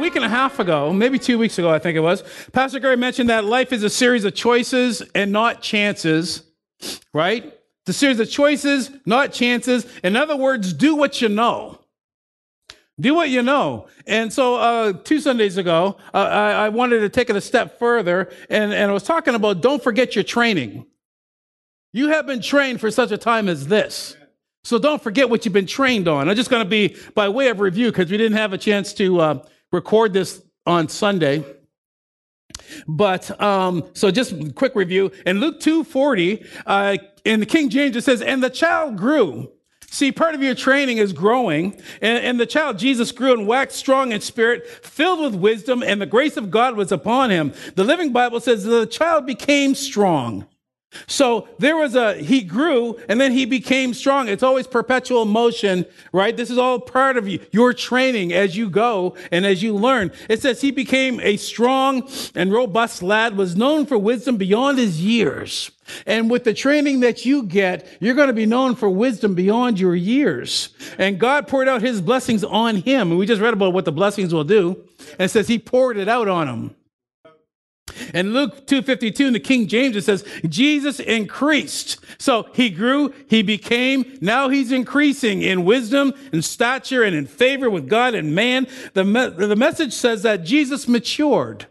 week and a half ago, maybe 2 weeks ago, I think it was, Pastor Gary mentioned that life is a series of choices and not chances, right? It's a series of choices, not chances. In other words, do what you know. Do what you know. And so 2 Sundays ago, I wanted to take it a step further, and I was talking about don't forget your training. You have been trained for such a time as this. So don't forget what you've been trained on. I'm just going to be, by way of review, because we didn't have a chance to record this on Sunday. But so just a quick review. In Luke 2:40, in the King James, it says, and the child grew. See, part of your training is growing. And the child Jesus grew and waxed strong in spirit, filled with wisdom, and the grace of God was upon him. The Living Bible says the child became strong. So there was he grew, and then he became strong. It's always perpetual motion, right? This is all part of your training as you go and as you learn. It says he became a strong and robust lad, was known for wisdom beyond his years. And with the training that you get, you're going to be known for wisdom beyond your years. And God poured out his blessings on him. And we just read about what the blessings will do. And it says he poured it out on him. In Luke 2:52, in the King James, it says, Jesus increased. So he grew, he became, now he's increasing in wisdom and stature and in favor with God and man. The message says that Jesus matured.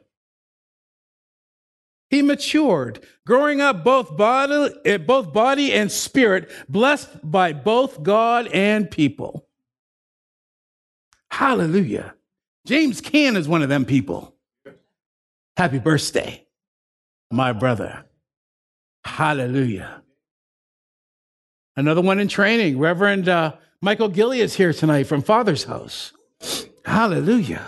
He matured, growing up both body and spirit, blessed by both God and people. Hallelujah. James Cann is one of them people. Happy birthday, my brother. Hallelujah. Another one in training. Reverend Michael Gilly is here tonight from Father's House. Hallelujah.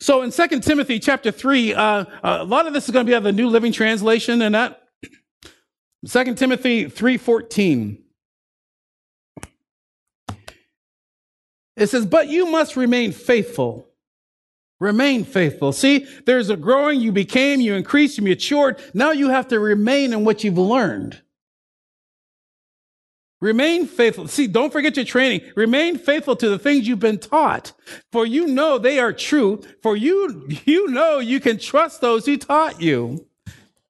So in 2 Timothy chapter 3, a lot of this is going to be out of the New Living Translation and that. 2 Timothy 3:14. It says, but you must remain faithful. Remain faithful. See, there's a growing, you became, you increased, you matured. Now you have to remain in what you've learned. Remain faithful. See, don't forget your training. Remain faithful to the things you've been taught, for you know they are true, for you know you can trust those who taught you.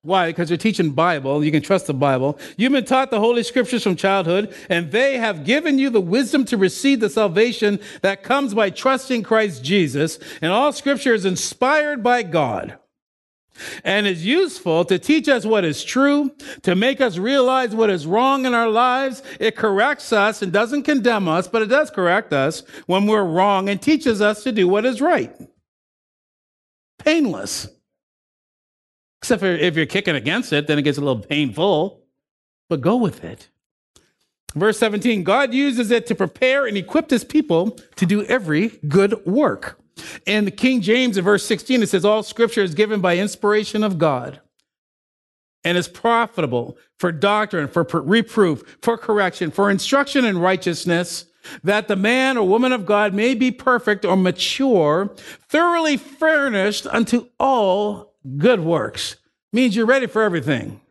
Why? Because you're teaching Bible. You can trust the Bible. You've been taught the Holy Scriptures from childhood, and they have given you the wisdom to receive the salvation that comes by trusting Christ Jesus. And all Scripture is inspired by God and is useful to teach us what is true, to make us realize what is wrong in our lives. It corrects us and doesn't condemn us, but it does correct us when we're wrong and teaches us to do what is right. Painless. Except for if you're kicking against it, then it gets a little painful, but go with it. Verse 17, God uses it to prepare and equip his people to do every good work. And the King James in verse 16, it says, all scripture is given by inspiration of God and is profitable for doctrine, for reproof, for correction, for instruction in righteousness, that the man or woman of God may be perfect or mature, thoroughly furnished unto all good works. Means you're ready for everything.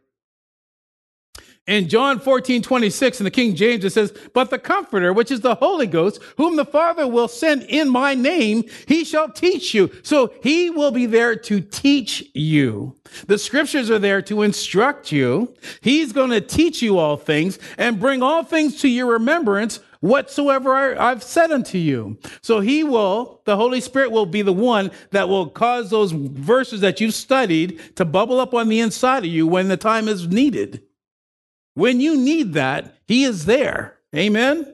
In John 14:26 in the King James, it says, but the Comforter, which is the Holy Ghost, whom the Father will send in my name, he shall teach you. So he will be there to teach you. The scriptures are there to instruct you. He's going to teach you all things and bring all things to your remembrance whatsoever I've said unto you. So he will, the Holy Spirit will be the one that will cause those verses that you studied to bubble up on the inside of you when the time is needed. When you need that, he is there. Amen.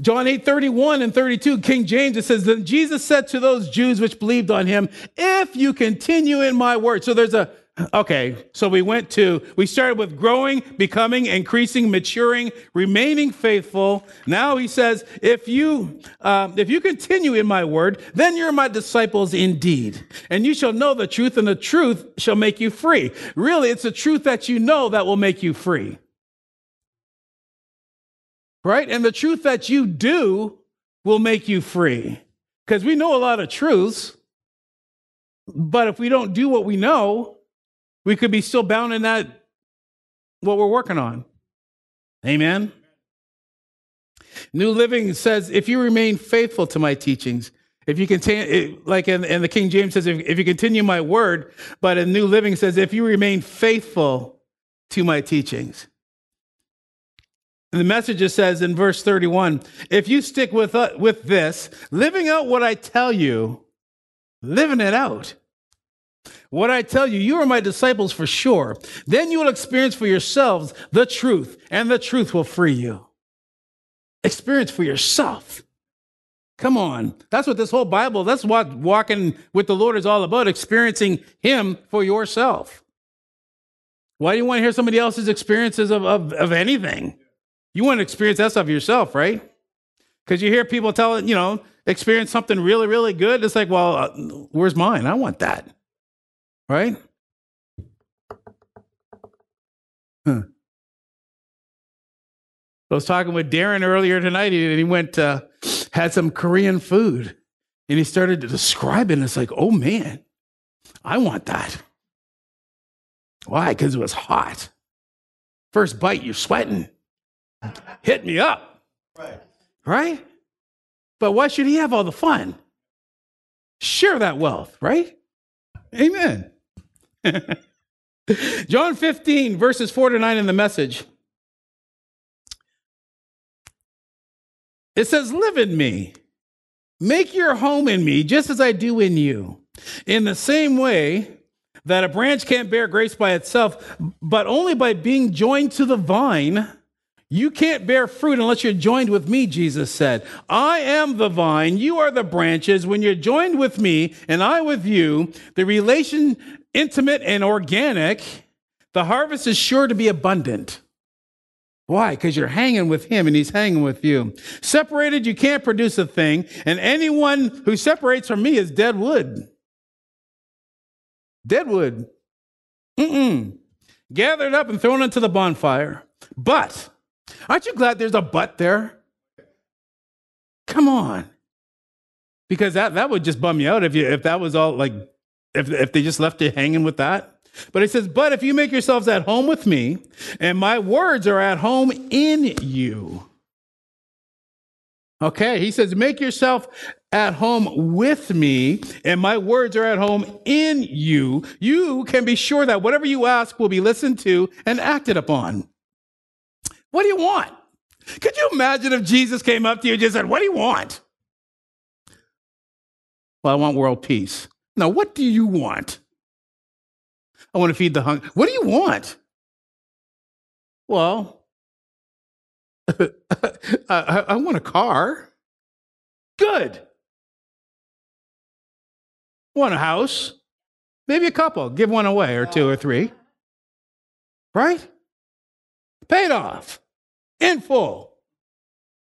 John 8:31 and 32, King James, it says, then Jesus said to those Jews which believed on him, if you continue in my word. So there's we started with growing, becoming, increasing, maturing, remaining faithful. Now he says, if you continue in my word, then you're my disciples indeed. And you shall know the truth, and the truth shall make you free. Really, it's the truth that you know that will make you free. Right? And the truth that you do will make you free. Because we know a lot of truths, but if we don't do what we know, we could be still bound in that, what we're working on. Amen. New Living says, if you remain faithful to my teachings, If you continue, like in the King James says, if you continue my word, but in New Living says, if you remain faithful to my teachings. And the message just says in verse 31, if you stick with this, living out what I tell you, living it out. What I tell you, you are my disciples for sure. Then you will experience for yourselves the truth, and the truth will free you. Experience for yourself. Come on. That's what this whole Bible, that's what walking with the Lord is all about, experiencing him for yourself. Why do you want to hear somebody else's experiences of anything? You want to experience that stuff yourself, right? Because you hear people tell it, you know, experience something really, really good. It's like, well, where's mine? I want that, right? Huh. I was talking with Darren earlier tonight, and he went had some Korean food, and he started to describe it. And it's like, oh man, I want that. Why? Because it was hot. First bite, you're sweating. Hit me up. Right? But why should he have all the fun? Share that wealth, right? Amen. John 15, verses 4-9 in the message. It says, live in me. Make your home in me, just as I do in you. In the same way that a branch can't bear grapes by itself, but only by being joined to the vine. You can't bear fruit unless you're joined with me, Jesus said. I am the vine, you are the branches. When you're joined with me and I with you, the relation intimate and organic, the harvest is sure to be abundant. Why? Because you're hanging with him and he's hanging with you. Separated, you can't produce a thing, and anyone who separates from me is dead wood. Dead wood. Gathered up and thrown into the bonfire. But... aren't you glad there's a but there? Come on. Because that would just bum you out if that was all, like, if they just left you hanging with that. But it says, but if you make yourselves at home with me, and my words are at home in you. Okay, he says, make yourself at home with me, and my words are at home in you. You can be sure that whatever you ask will be listened to and acted upon. What do you want? Could you imagine if Jesus came up to you and just said, what do you want? Well, I want world peace. Now, what do you want? I want to feed the hungry. What do you want? Well, I want a car. Good. I want a house. Maybe a couple. Give one away or two or three. Right? Paid off in full,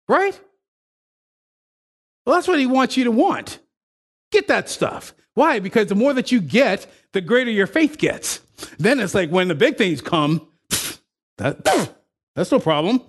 right? Well, that's what he wants you to want. Get that stuff. Why? Because the more that you get, the greater your faith gets. Then it's like when the big things come, that's no problem.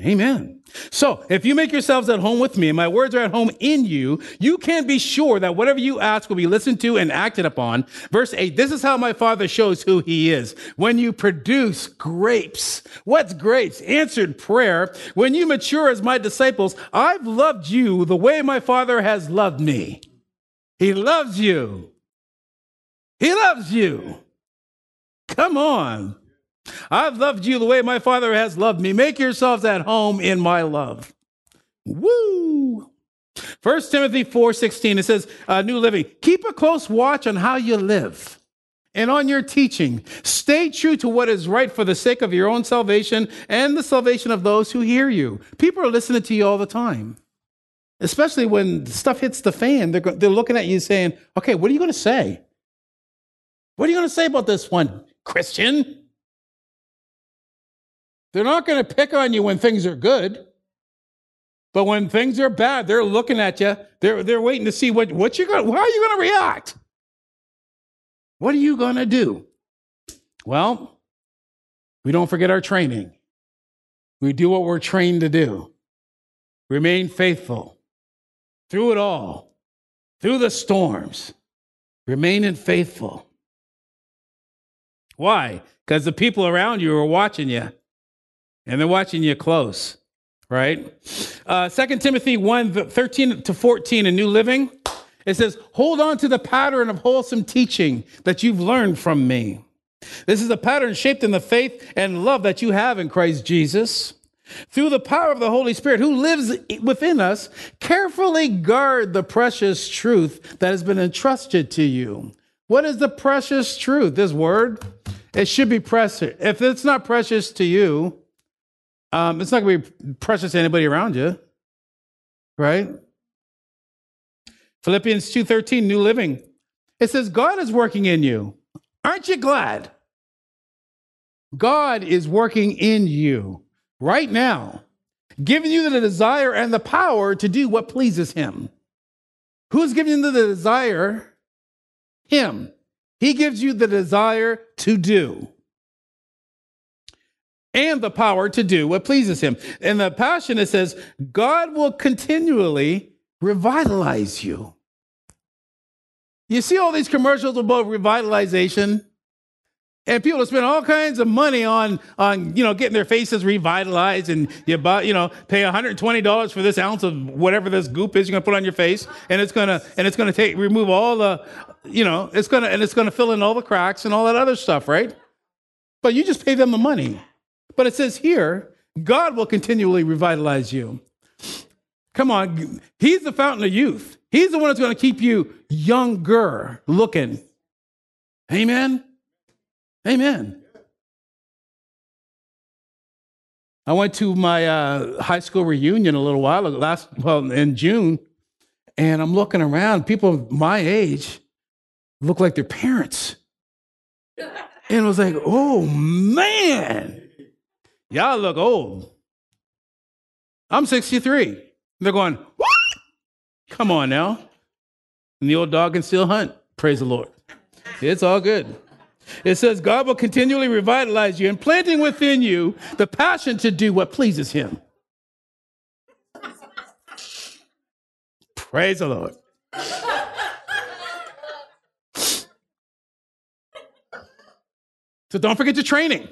Amen. So if you make yourselves at home with me and my words are at home in you, you can be sure that whatever you ask will be listened to and acted upon. Verse 8, this is how my Father shows who he is. When you produce grapes. What's grapes? Answered prayer. When you mature as my disciples, I've loved you the way my Father has loved me. He loves you. He loves you. Come on. I've loved you the way my Father has loved me. Make yourselves at home in my love. Woo! 1 Timothy 4:16, it says, New Living, keep a close watch on how you live and on your teaching. Stay true to what is right for the sake of your own salvation and the salvation of those who hear you. People are listening to you all the time, especially when stuff hits the fan. They're looking at you saying, okay, what are you going to say? What are you going to say about this one, Christian? They're not going to pick on you when things are good. But when things are bad, they're looking at you. They're waiting to see what you're going to, how are you going to react? What are you going to do? Well, we don't forget our training. We do what we're trained to do. Remain faithful. Through it all. Through the storms. Remain faithful. Why? Because the people around you are watching you. And they're watching you close, right? 2 Timothy 1, 13 to 14 in New Living, it says, hold on to the pattern of wholesome teaching that you've learned from me. This is a pattern shaped in the faith and love that you have in Christ Jesus. Through the power of the Holy Spirit who lives within us, carefully guard the precious truth that has been entrusted to you. What is the precious truth? This word, it should be precious. If it's not precious to you, it's not going to be precious to anybody around you, right? Philippians 2:13, New Living. It says, God is working in you. Aren't you glad? God is working in you right now, giving you the desire and the power to do what pleases him. Who's giving you the desire? Him. He gives you the desire to do and the power to do what pleases him. In the Passion, it says, God will continually revitalize you. You see all these commercials about revitalization and people spend all kinds of money on getting their faces revitalized, and you buy, pay $120 for this ounce of whatever this goop is you're going to put on your face, and it's going to remove all the, it's going to fill in all the cracks and all that other stuff, right? But you just pay them the money. But it says here, God will continually revitalize you. Come on, he's the fountain of youth. He's the one that's going to keep you younger looking. Amen? Amen. I went to my high school reunion a little while ago, in June, and I'm looking around. People my age look like their parents. And I was like, oh, man, y'all look old. I'm 63. They're going, what? Come on now. And the old dog can still hunt. Praise the Lord. It's all good. It says, God will continually revitalize you, implanting within you the passion to do what pleases him. Praise the Lord. So don't forget your training.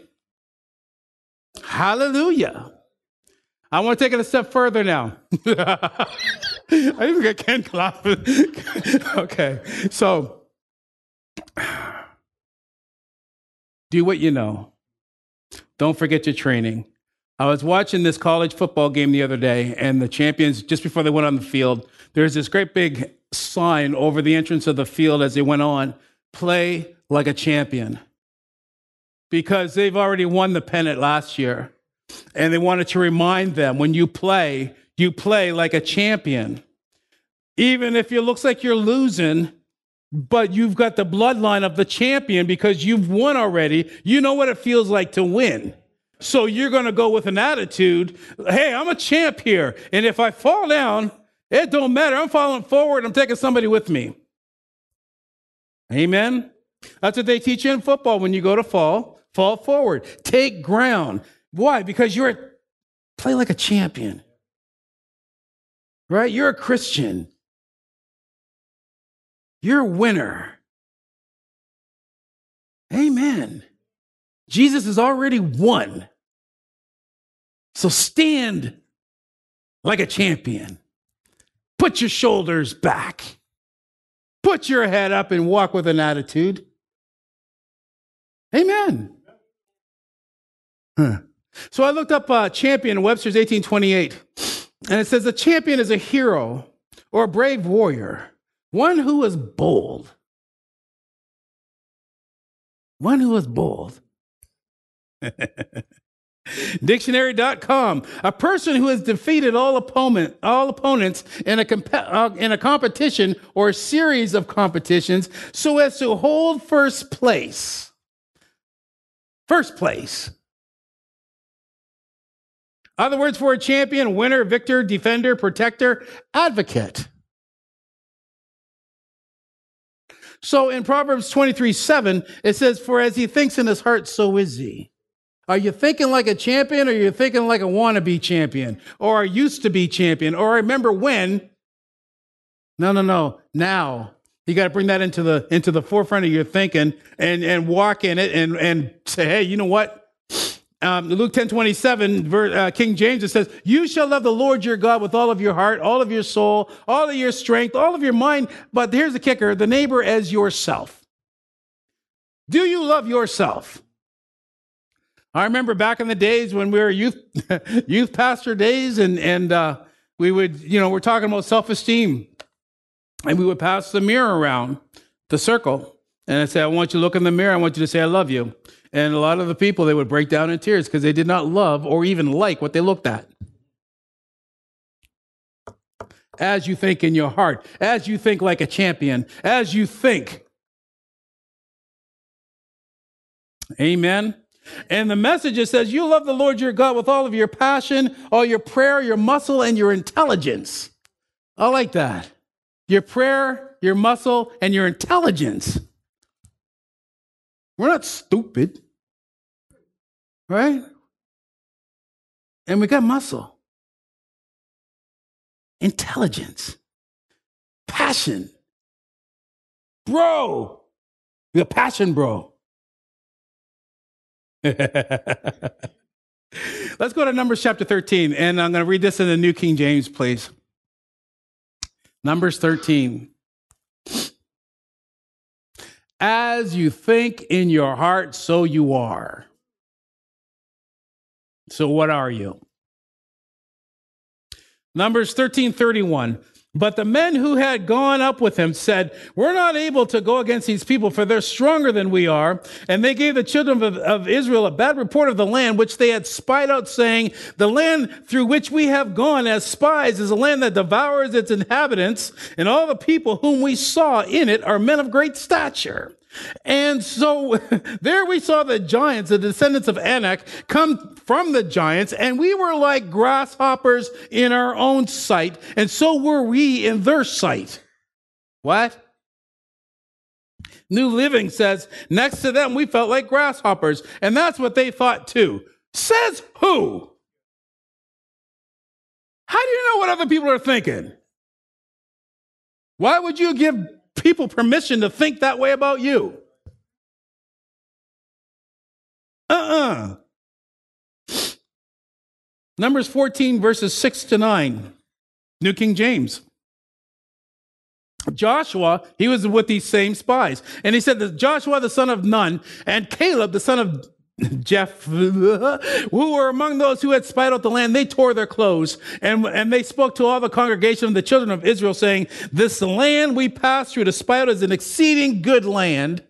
Hallelujah. I want to take it a step further now. I even got Ken clapping. Okay, so do what you know. Don't forget your training. I was watching this college football game the other day, and the champions, just before they went on the field, there's this great big sign over the entrance of the field as they went on, play like a champion, because they've already won the pennant last year, and they wanted to remind them, when you play like a champion. Even if it looks like you're losing, but you've got the bloodline of the champion because you've won already. You know what it feels like to win. So you're going to go with an attitude, hey, I'm a champ here. And if I fall down, it don't matter. I'm falling forward. I'm taking somebody with me. Amen. That's what they teach you in football. When you go to fall forward. Take ground. Why? Because play like a champion. Right? You're a Christian. You're a winner. Amen. Jesus has already won. So stand like a champion. Put your shoulders back. Put your head up and walk with an attitude. Amen. Huh. So I looked up champion, Webster's 1828. And it says, a champion is a hero or a brave warrior, one who is bold. One who is bold. Dictionary.com, a person who has defeated all opponents in a competition or a series of competitions so as to hold first place. First place. Other words for a champion: winner, victor, defender, protector, advocate. So in Proverbs 23:7, it says, for as he thinks in his heart, so is he. Are you thinking like a champion, or you're thinking like a wannabe champion, or a used to be champion, or remember when? No. Now you got to bring that into the forefront of your thinking and walk in it and say, hey, you know what? Luke 10:27, King James, it says, you shall love the Lord your God with all of your heart, all of your soul, all of your strength, all of your mind. But here's the kicker, the neighbor as yourself. Do you love yourself? I remember back in the days when we were youth pastor days, and we would, we're talking about self-esteem, and we would pass the mirror around, the circle, and I'd say, I want you to look in the mirror. I want you to say, I love you. And a lot of the people, they would break down in tears because they did not love or even like what they looked at. As you think in your heart, as you think like a champion, as you think. Amen. And the message, it says, you love the Lord your God with all of your passion, all your prayer, your muscle, and your intelligence. I like that. Your prayer, your muscle, and your intelligence. We're not stupid, right? And we got muscle, intelligence, passion, bro. We got passion, bro. Let's go to Numbers chapter 13, and I'm going to read this in the New King James, please. Numbers 13. As you think in your heart, so you are. So what are you? Numbers 13:31. But the men who had gone up with him said, we're not able to go against these people, for they're stronger than we are. And they gave the children of Israel a bad report of the land, which they had spied out, saying, the land through which we have gone as spies is a land that devours its inhabitants, and all the people whom we saw in it are men of great stature. And so there we saw the giants, the descendants of Anak, come from the giants, and we were like grasshoppers in our own sight, and so were we in their sight. What? New Living says, next to them we felt like grasshoppers, and that's what they thought too. Says who? How do you know what other people are thinking? Why would you give people permission to think that way about you? Numbers 14, verses 6-9, New King James. Joshua, he was with these same spies. And he said that Joshua, the son of Nun, and Caleb, the son of Jeff, who were among those who had spied out the land, they tore their clothes, and they spoke to all the congregation of the children of Israel, saying, this land we passed through to spy out is an exceeding good land.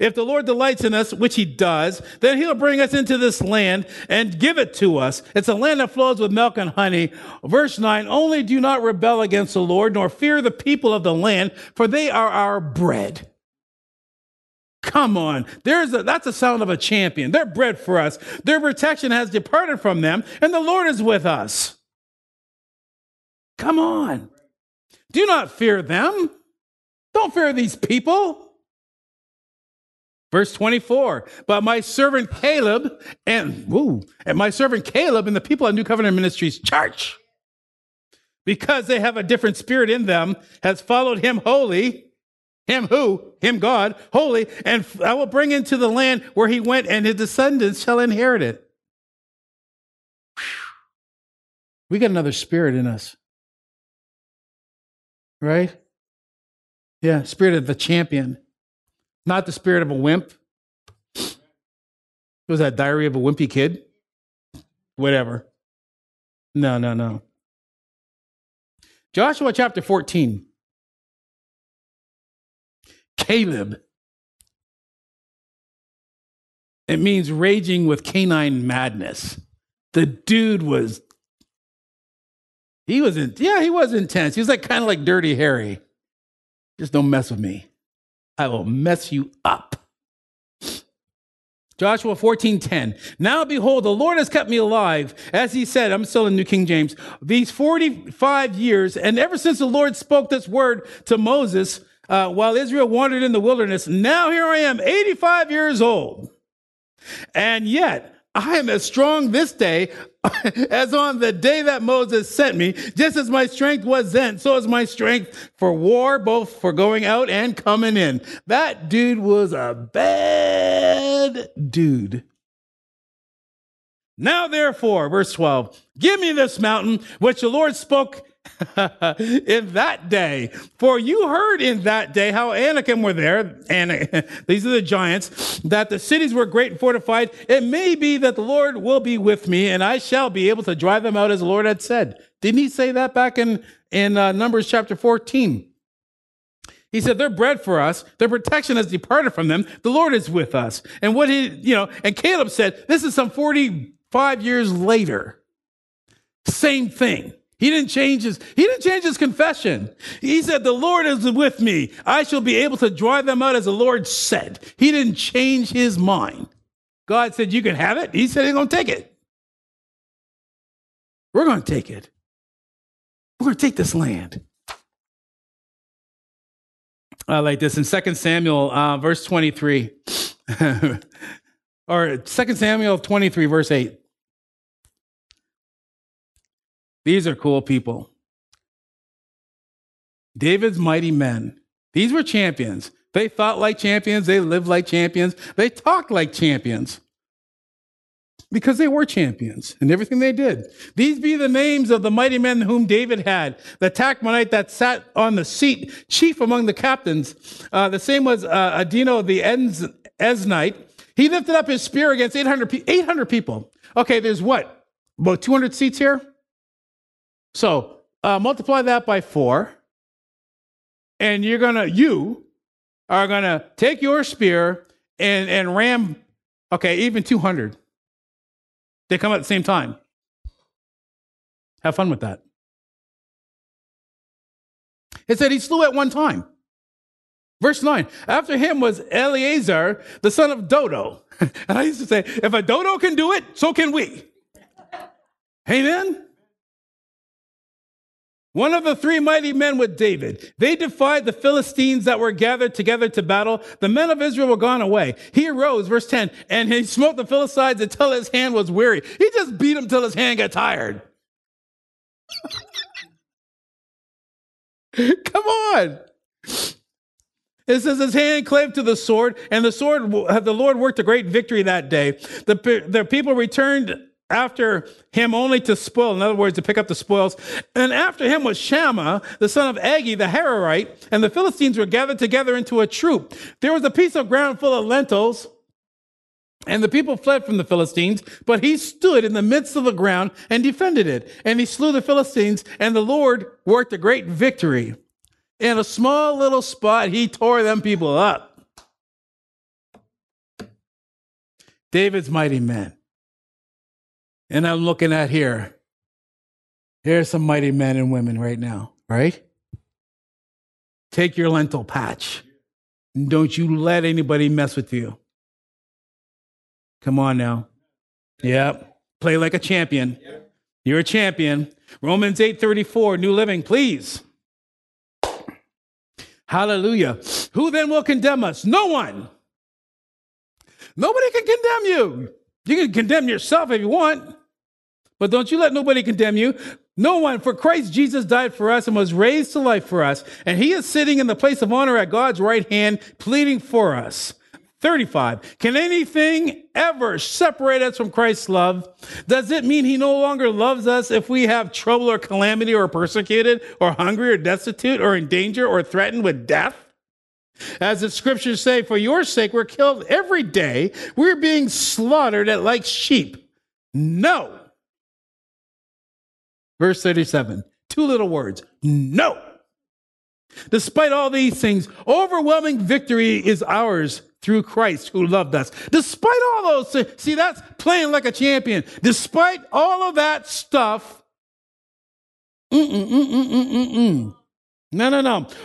If the Lord delights in us, which he does, then he'll bring us into this land and give it to us. It's a land that flows with milk and honey. Verse 9, only do not rebel against the Lord, nor fear the people of the land, for they are our bread. Come on. That's the sound of a champion. They're bred for us. Their protection has departed from them, and the Lord is with us. Come on. Do not fear them. Don't fear these people. Verse 24, but my servant Caleb and the people at New Covenant Ministries Church, because they have a different spirit in them, has followed him wholly. Him who? Him God, holy, and I will bring into the land where he went, and his descendants shall inherit it. We got another spirit in us. Right? Yeah, spirit of the champion. Not the spirit of a wimp. It was that Diary of a Wimpy Kid. Whatever. No. Joshua chapter 14. Caleb. It means raging with canine madness. The dude was intense. He was kind of like Dirty Harry. Just don't mess with me. I will mess you up. Joshua 14:10. Now behold, the Lord has kept me alive. As he said, I'm still in New King James, these 45 years. And ever since the Lord spoke this word to Moses, while Israel wandered in the wilderness, now here I am, 85 years old. And yet I am as strong this day as on the day that Moses sent me, just as my strength was then, so is my strength for war, both for going out and coming in. That dude was a bad dude. Now, therefore, verse 12, give me this mountain, which the Lord spoke in that day. For you heard in that day how Anakim were there, and these are the giants, that the cities were great and fortified. It may be that the Lord will be with me, and I shall be able to drive them out as the Lord had said. Didn't he say that back in Numbers chapter 14? He said, they're bread for us. Their protection has departed from them. The Lord is with us. And what he, and Caleb said, this is some 45 years later. Same thing. He didn't change his confession. He said, the Lord is with me. I shall be able to drive them out as the Lord said. He didn't change his mind. God said, you can have it. He said, he's going to take it. We're going to take it. We're going to take this land. I like this in 2 Samuel verse 23, or 2 Samuel 23 verse 8. These are cool people. David's mighty men. These were champions. They thought like champions. They lived like champions. They talked like champions. Because they were champions in everything they did. These be the names of the mighty men whom David had. The Tachmonite that sat on the seat, chief among the captains. The same was Adino the Eznite. He lifted up his spear against 800 people. Okay, there's what? About 200 seats here? So multiply that by 4. And you are going to take your spear and ram, okay, even 200. They come at the same time. Have fun with that. It said he slew at one time. Verse 9, after him was Eleazar, the son of Dodo. And I used to say, if a dodo can do it, so can we. Amen? One of the 3 mighty men with David. They defied the Philistines that were gathered together to battle. The men of Israel were gone away. He arose, verse 10, and he smote the Philistines until his hand was weary. He just beat him till his hand got tired. Come on. It says his hand clave to the sword, and the Lord worked a great victory that day. The people returned after him only to spoil, in other words, to pick up the spoils. And after him was Shammah, the son of Agi, the Hararite, and the Philistines were gathered together into a troop. There was a piece of ground full of lentils, and the people fled from the Philistines, but he stood in the midst of the ground and defended it. And he slew the Philistines, and the Lord worked a great victory. In a small little spot, he tore them people up. David's mighty men. And I'm looking at here. Here's some mighty men and women right now, right? Take your lentil patch. And don't you let anybody mess with you. Come on now. Yep. Play like a champion. You're a champion. Romans 8:34, New Living, please. Hallelujah. Who then will condemn us? No one. Nobody can condemn you. You can condemn yourself if you want. But don't you let nobody condemn you. No one, for Christ Jesus died for us and was raised to life for us. And he is sitting in the place of honor at God's right hand, pleading for us. 35. Can anything ever separate us from Christ's love? Does it mean he no longer loves us if we have trouble or calamity or persecuted or hungry or destitute or in danger or threatened with death? As the scriptures say, for your sake, we're killed every day. We're being slaughtered at like sheep. No. Verse 37, 2 little words. No. Despite all these things, overwhelming victory is ours through Christ who loved us. Despite all those things, see, that's playing like a champion. Despite all of that stuff, No.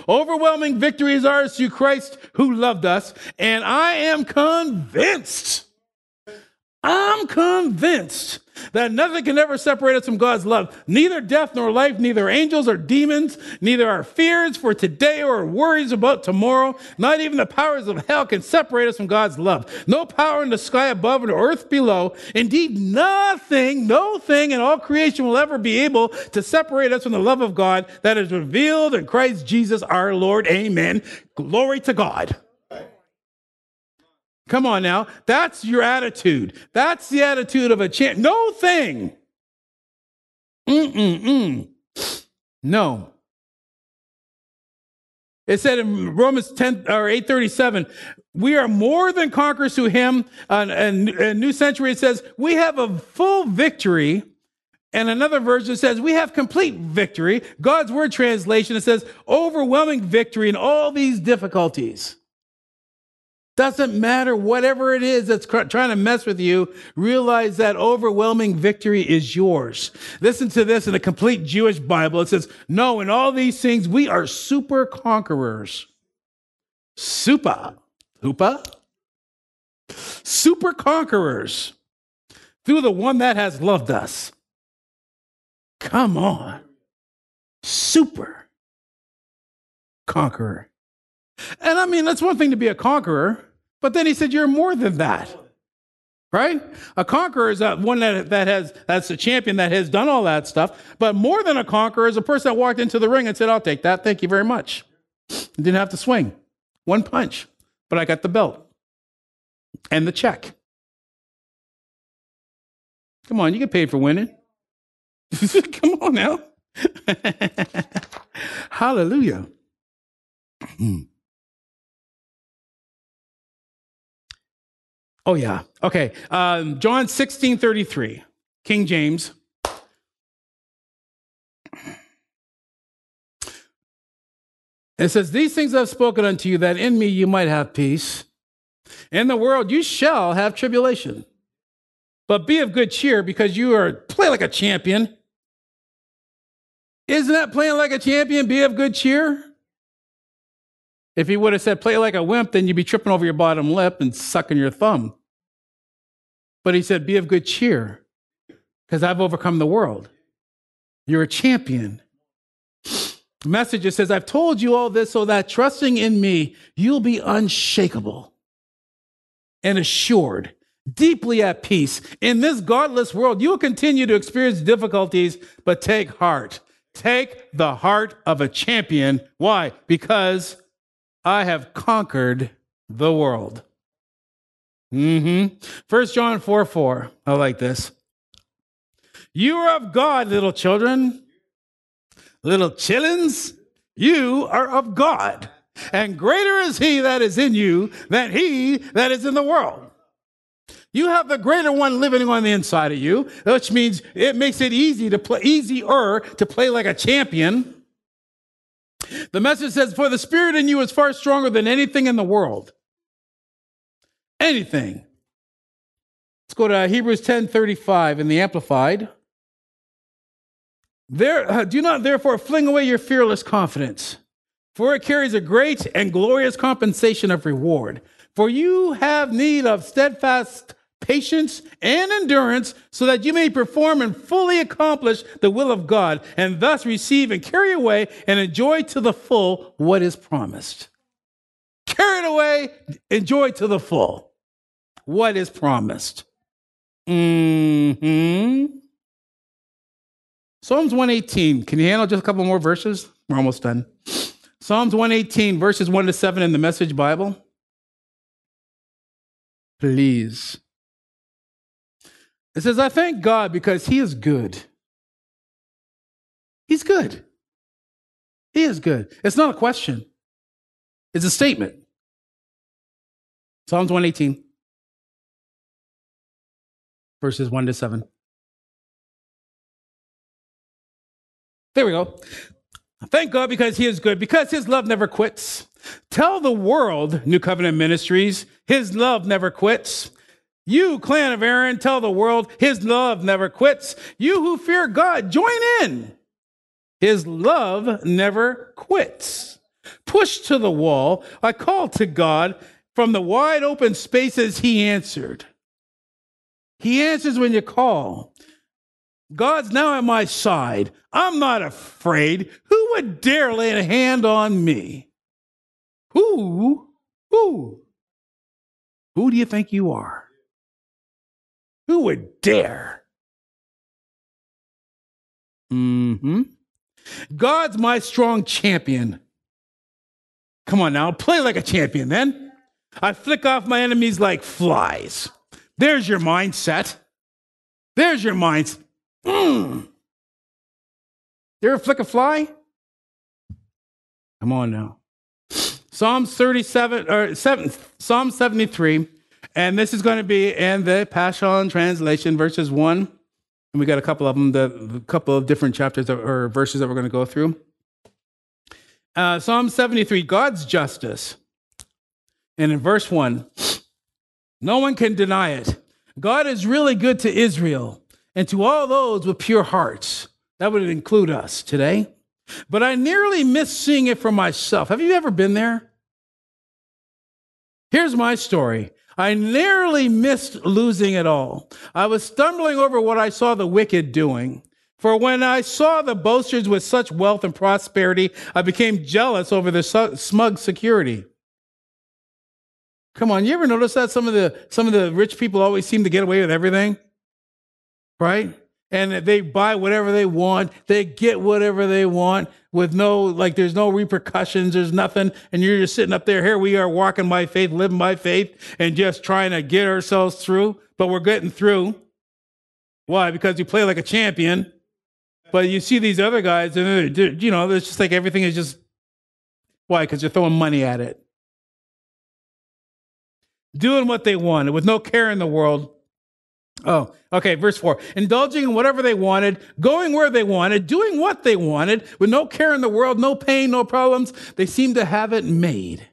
Overwhelming victory is ours through Christ who loved us. And I'm convinced that nothing can ever separate us from God's love. Neither death nor life, neither angels or demons, neither our fears for today or worries about tomorrow. Not even the powers of hell can separate us from God's love. No power in the sky above and earth below. Indeed, nothing, no thing in all creation will ever be able to separate us from the love of God that is revealed in Christ Jesus our Lord. Amen. Glory to God. Come on now. That's your attitude. That's the attitude of a champ. No thing. No. It said in Romans 10 or 8:37, we are more than conquerors through him. And New Century, it says, we have a full victory. And another version says, we have complete victory. God's Word translation, it says, overwhelming victory in all these difficulties. Doesn't matter whatever it is that's trying to mess with you, realize that overwhelming victory is yours. Listen to this in the Complete Jewish Bible. It says, no, in all these things, we are super conquerors. Super conquerors through the one that has loved us. Come on. Super conqueror. And I mean, that's one thing to be a conqueror, but then he said, you're more than that, right? A conqueror is one that's a champion that has done all that stuff, but more than a conqueror is a person that walked into the ring and said, I'll take that. Thank you very much. Didn't have to swing one punch, but I got the belt and the check. Come on, you get paid for winning. Come on now. Hallelujah. Oh, yeah. Okay. John 16:33, King James. It says, these things I've spoken unto you, that in me you might have peace. In the world you shall have tribulation. But be of good cheer, because you are play like a champion. Isn't that playing like a champion? Be of good cheer. If he would have said, play like a wimp, then you'd be tripping over your bottom lip and sucking your thumb. But he said, be of good cheer, because I've overcome the world. You're a champion. The message, it says, I've told you all this so that trusting in me, you'll be unshakable and assured, deeply at peace. In this godless world, you'll continue to experience difficulties, but take heart. Take the heart of a champion. Why? Because I have conquered the world. 1 John 4:4. I like this. You are of God, little children. Little chillins, you are of God. And greater is he that is in you than he that is in the world. You have the greater one living on the inside of you, which means it makes it easier to play like a champion. The message says, for the spirit in you is far stronger than anything in the world. Anything. Let's go to Hebrews 10:35 in the Amplified. Do not therefore fling away your fearless confidence, for it carries a great and glorious compensation of reward. For you have need of steadfast patience and endurance, so that you may perform and fully accomplish the will of God, and thus receive and carry away and enjoy to the full what is promised. Carry it away, enjoy to the full what is promised. Psalms 118. Can you handle just a couple more verses? We're almost done. Psalms 118, verses 1-7 in the Message Bible. Please. It says, I thank God because he is good. He's good. He is good. It's not a question. It's a statement. Psalms 118, verses 1-7. There we go. Thank God because he is good, because his love never quits. Tell the world, New Covenant Ministries, his love never quits. You, clan of Aaron, tell the world his love never quits. You who fear God, join in. His love never quits. Push to the wall. I called to God from the wide open spaces. He answered. He answers when you call. God's now at my side. I'm not afraid. Who would dare lay a hand on me? Who do you think you are? Who would dare? God's my strong champion. Come on now, play like a champion then. I flick off my enemies like flies. There's your mindset. There's your mindset. You ever flick a fly? Come on now. Psalm 73, and this is going to be in the Passion Translation, verses 1. And we got a couple of them, a couple of different chapters or verses that we're going to go through. Psalm 73, God's justice. And in verse 1, no one can deny it. God is really good to Israel and to all those with pure hearts. That would include us today. But I nearly miss seeing it for myself. Have you ever been there? Here's my story. I nearly missed losing it all. I was stumbling over what I saw the wicked doing. For when I saw the boasters with such wealth and prosperity, I became jealous over their smug security. Come on, you ever notice that some of the rich people always seem to get away with everything? Right? And they buy whatever they want. They get whatever they want with there's no repercussions. There's nothing. And you're just sitting up there. Here we are walking by faith, living by faith, and just trying to get ourselves through. But we're getting through. Why? Because you play like a champion. But you see these other guys, and it's just like everything is just, why? Because you're throwing money at it. Doing what they wanted with no care in the world. Oh, okay, verse 4. Indulging in whatever they wanted, going where they wanted, doing what they wanted, with no care in the world, no pain, no problems. They seemed to have it made.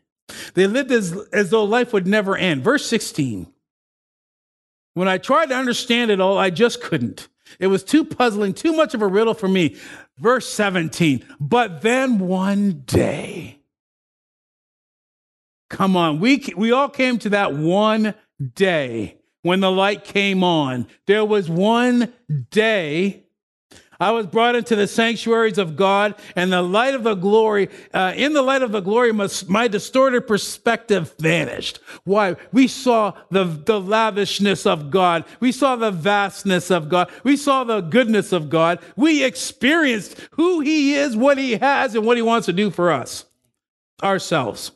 They lived as though life would never end. Verse 16. When I tried to understand it all, I just couldn't. It was too puzzling, too much of a riddle for me. Verse 17. But then one day. Come on, we all came to that one day. When the light came on, there was one day I was brought into the sanctuaries of God, and the light of the glory, my distorted perspective vanished. Why? We saw the lavishness of God. We saw the vastness of God. We saw the goodness of God. We experienced who he is, what he has, and what he wants to do for us, ourselves.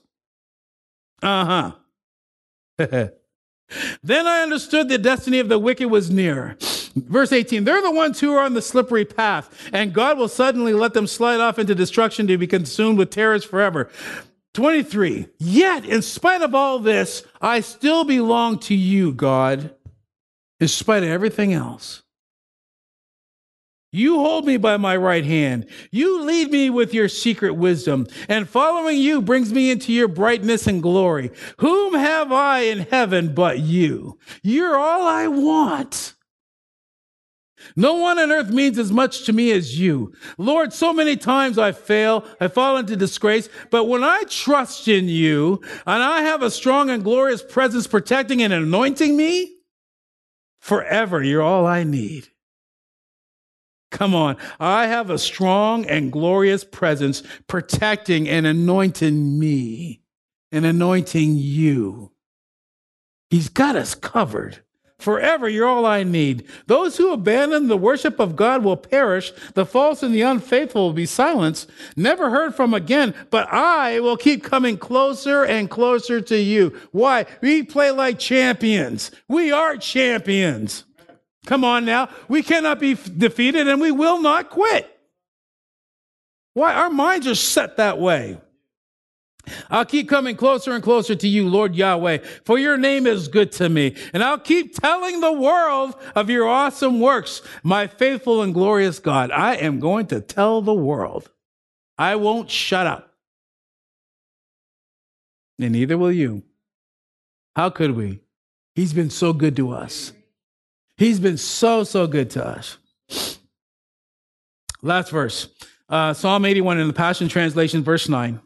Then I understood the destiny of the wicked was near. Verse 18, they're the ones who are on the slippery path, and God will suddenly let them slide off into destruction to be consumed with terrors forever. 23, yet in spite of all this, I still belong to you, God, in spite of everything else. You hold me by my right hand. You lead me with your secret wisdom, and following you brings me into your brightness and glory. Whom have I in heaven but you? You're all I want. No one on earth means as much to me as you. Lord, so many times I fail, I fall into disgrace, but when I trust in you, and I have a strong and glorious presence protecting and anointing me, forever you're all I need. Come on, I have a strong and glorious presence protecting and anointing me and anointing you. He's got us covered. Forever, you're all I need. Those who abandon the worship of God will perish. The false and the unfaithful will be silenced, never heard from again, but I will keep coming closer and closer to you. Why? We play like champions. We are champions. Come on now. We cannot be defeated, and we will not quit. Why? Our minds are set that way. I'll keep coming closer and closer to you, Lord Yahweh, for your name is good to me. And I'll keep telling the world of your awesome works, my faithful and glorious God. I am going to tell the world. I won't shut up. And neither will you. How could we? He's been so good to us. He's been so good to us. Last verse, Psalm 81 in the Passion Translation, verse 9.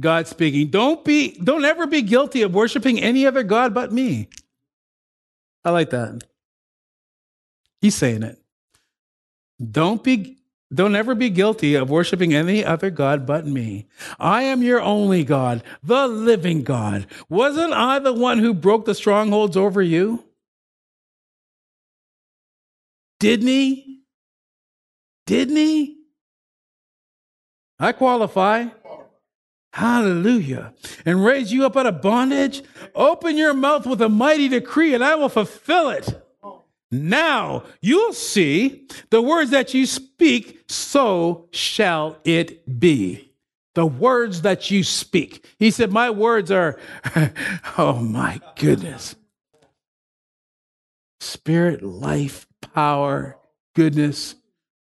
God speaking, don't ever be guilty of worshiping any other God but me. I like that. He's saying it. Don't ever be guilty of worshiping any other God but me. I am your only God, the living God. Wasn't I the one who broke the strongholds over you? Didn't he? I qualify. Hallelujah. And raise you up out of bondage. Open your mouth with a mighty decree and I will fulfill it. Now you'll see the words that you speak, so shall it be. The words that you speak. He said, my words are, oh my goodness. Spirit, life, power, goodness,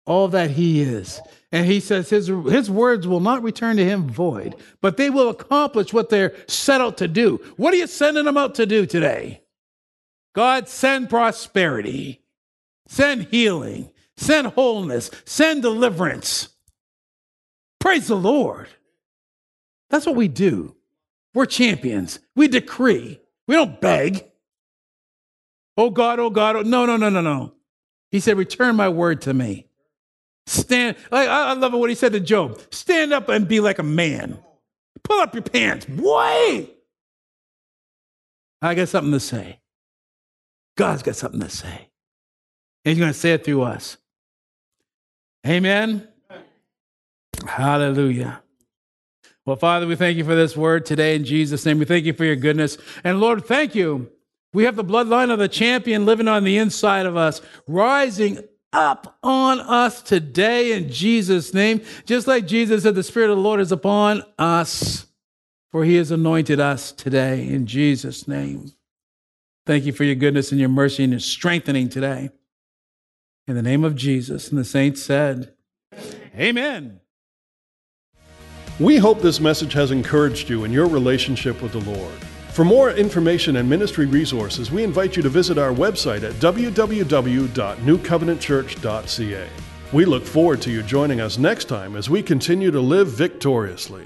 all that he is. And he says his words will not return to him void, but they will accomplish what they're set out to do. What are you sending them out to do today? God, send prosperity, send healing, send wholeness, send deliverance. Praise the Lord. That's what we do. We're champions. We decree. We don't beg. Oh God, oh God. Oh. No, no, no, no, no. He said, return my word to me. Stand, like, I love it what he said to Job. Stand up and be like a man. Pull up your pants. Boy, I got something to say. God's got something to say. And he's going to say it through us. Amen. Hallelujah. Well, Father, we thank you for this word today in Jesus' name. We thank you for your goodness. And Lord, thank you. We have the bloodline of the champion living on the inside of us, rising up on us today in Jesus' name. Just like Jesus said, the Spirit of the Lord is upon us, for he has anointed us today in Jesus' name. Thank you for your goodness and your mercy and your strengthening today. In the name of Jesus, and the saints said, amen. We hope this message has encouraged you in your relationship with the Lord. For more information and ministry resources, we invite you to visit our website at www.newcovenantchurch.ca. We look forward to you joining us next time as we continue to live victoriously.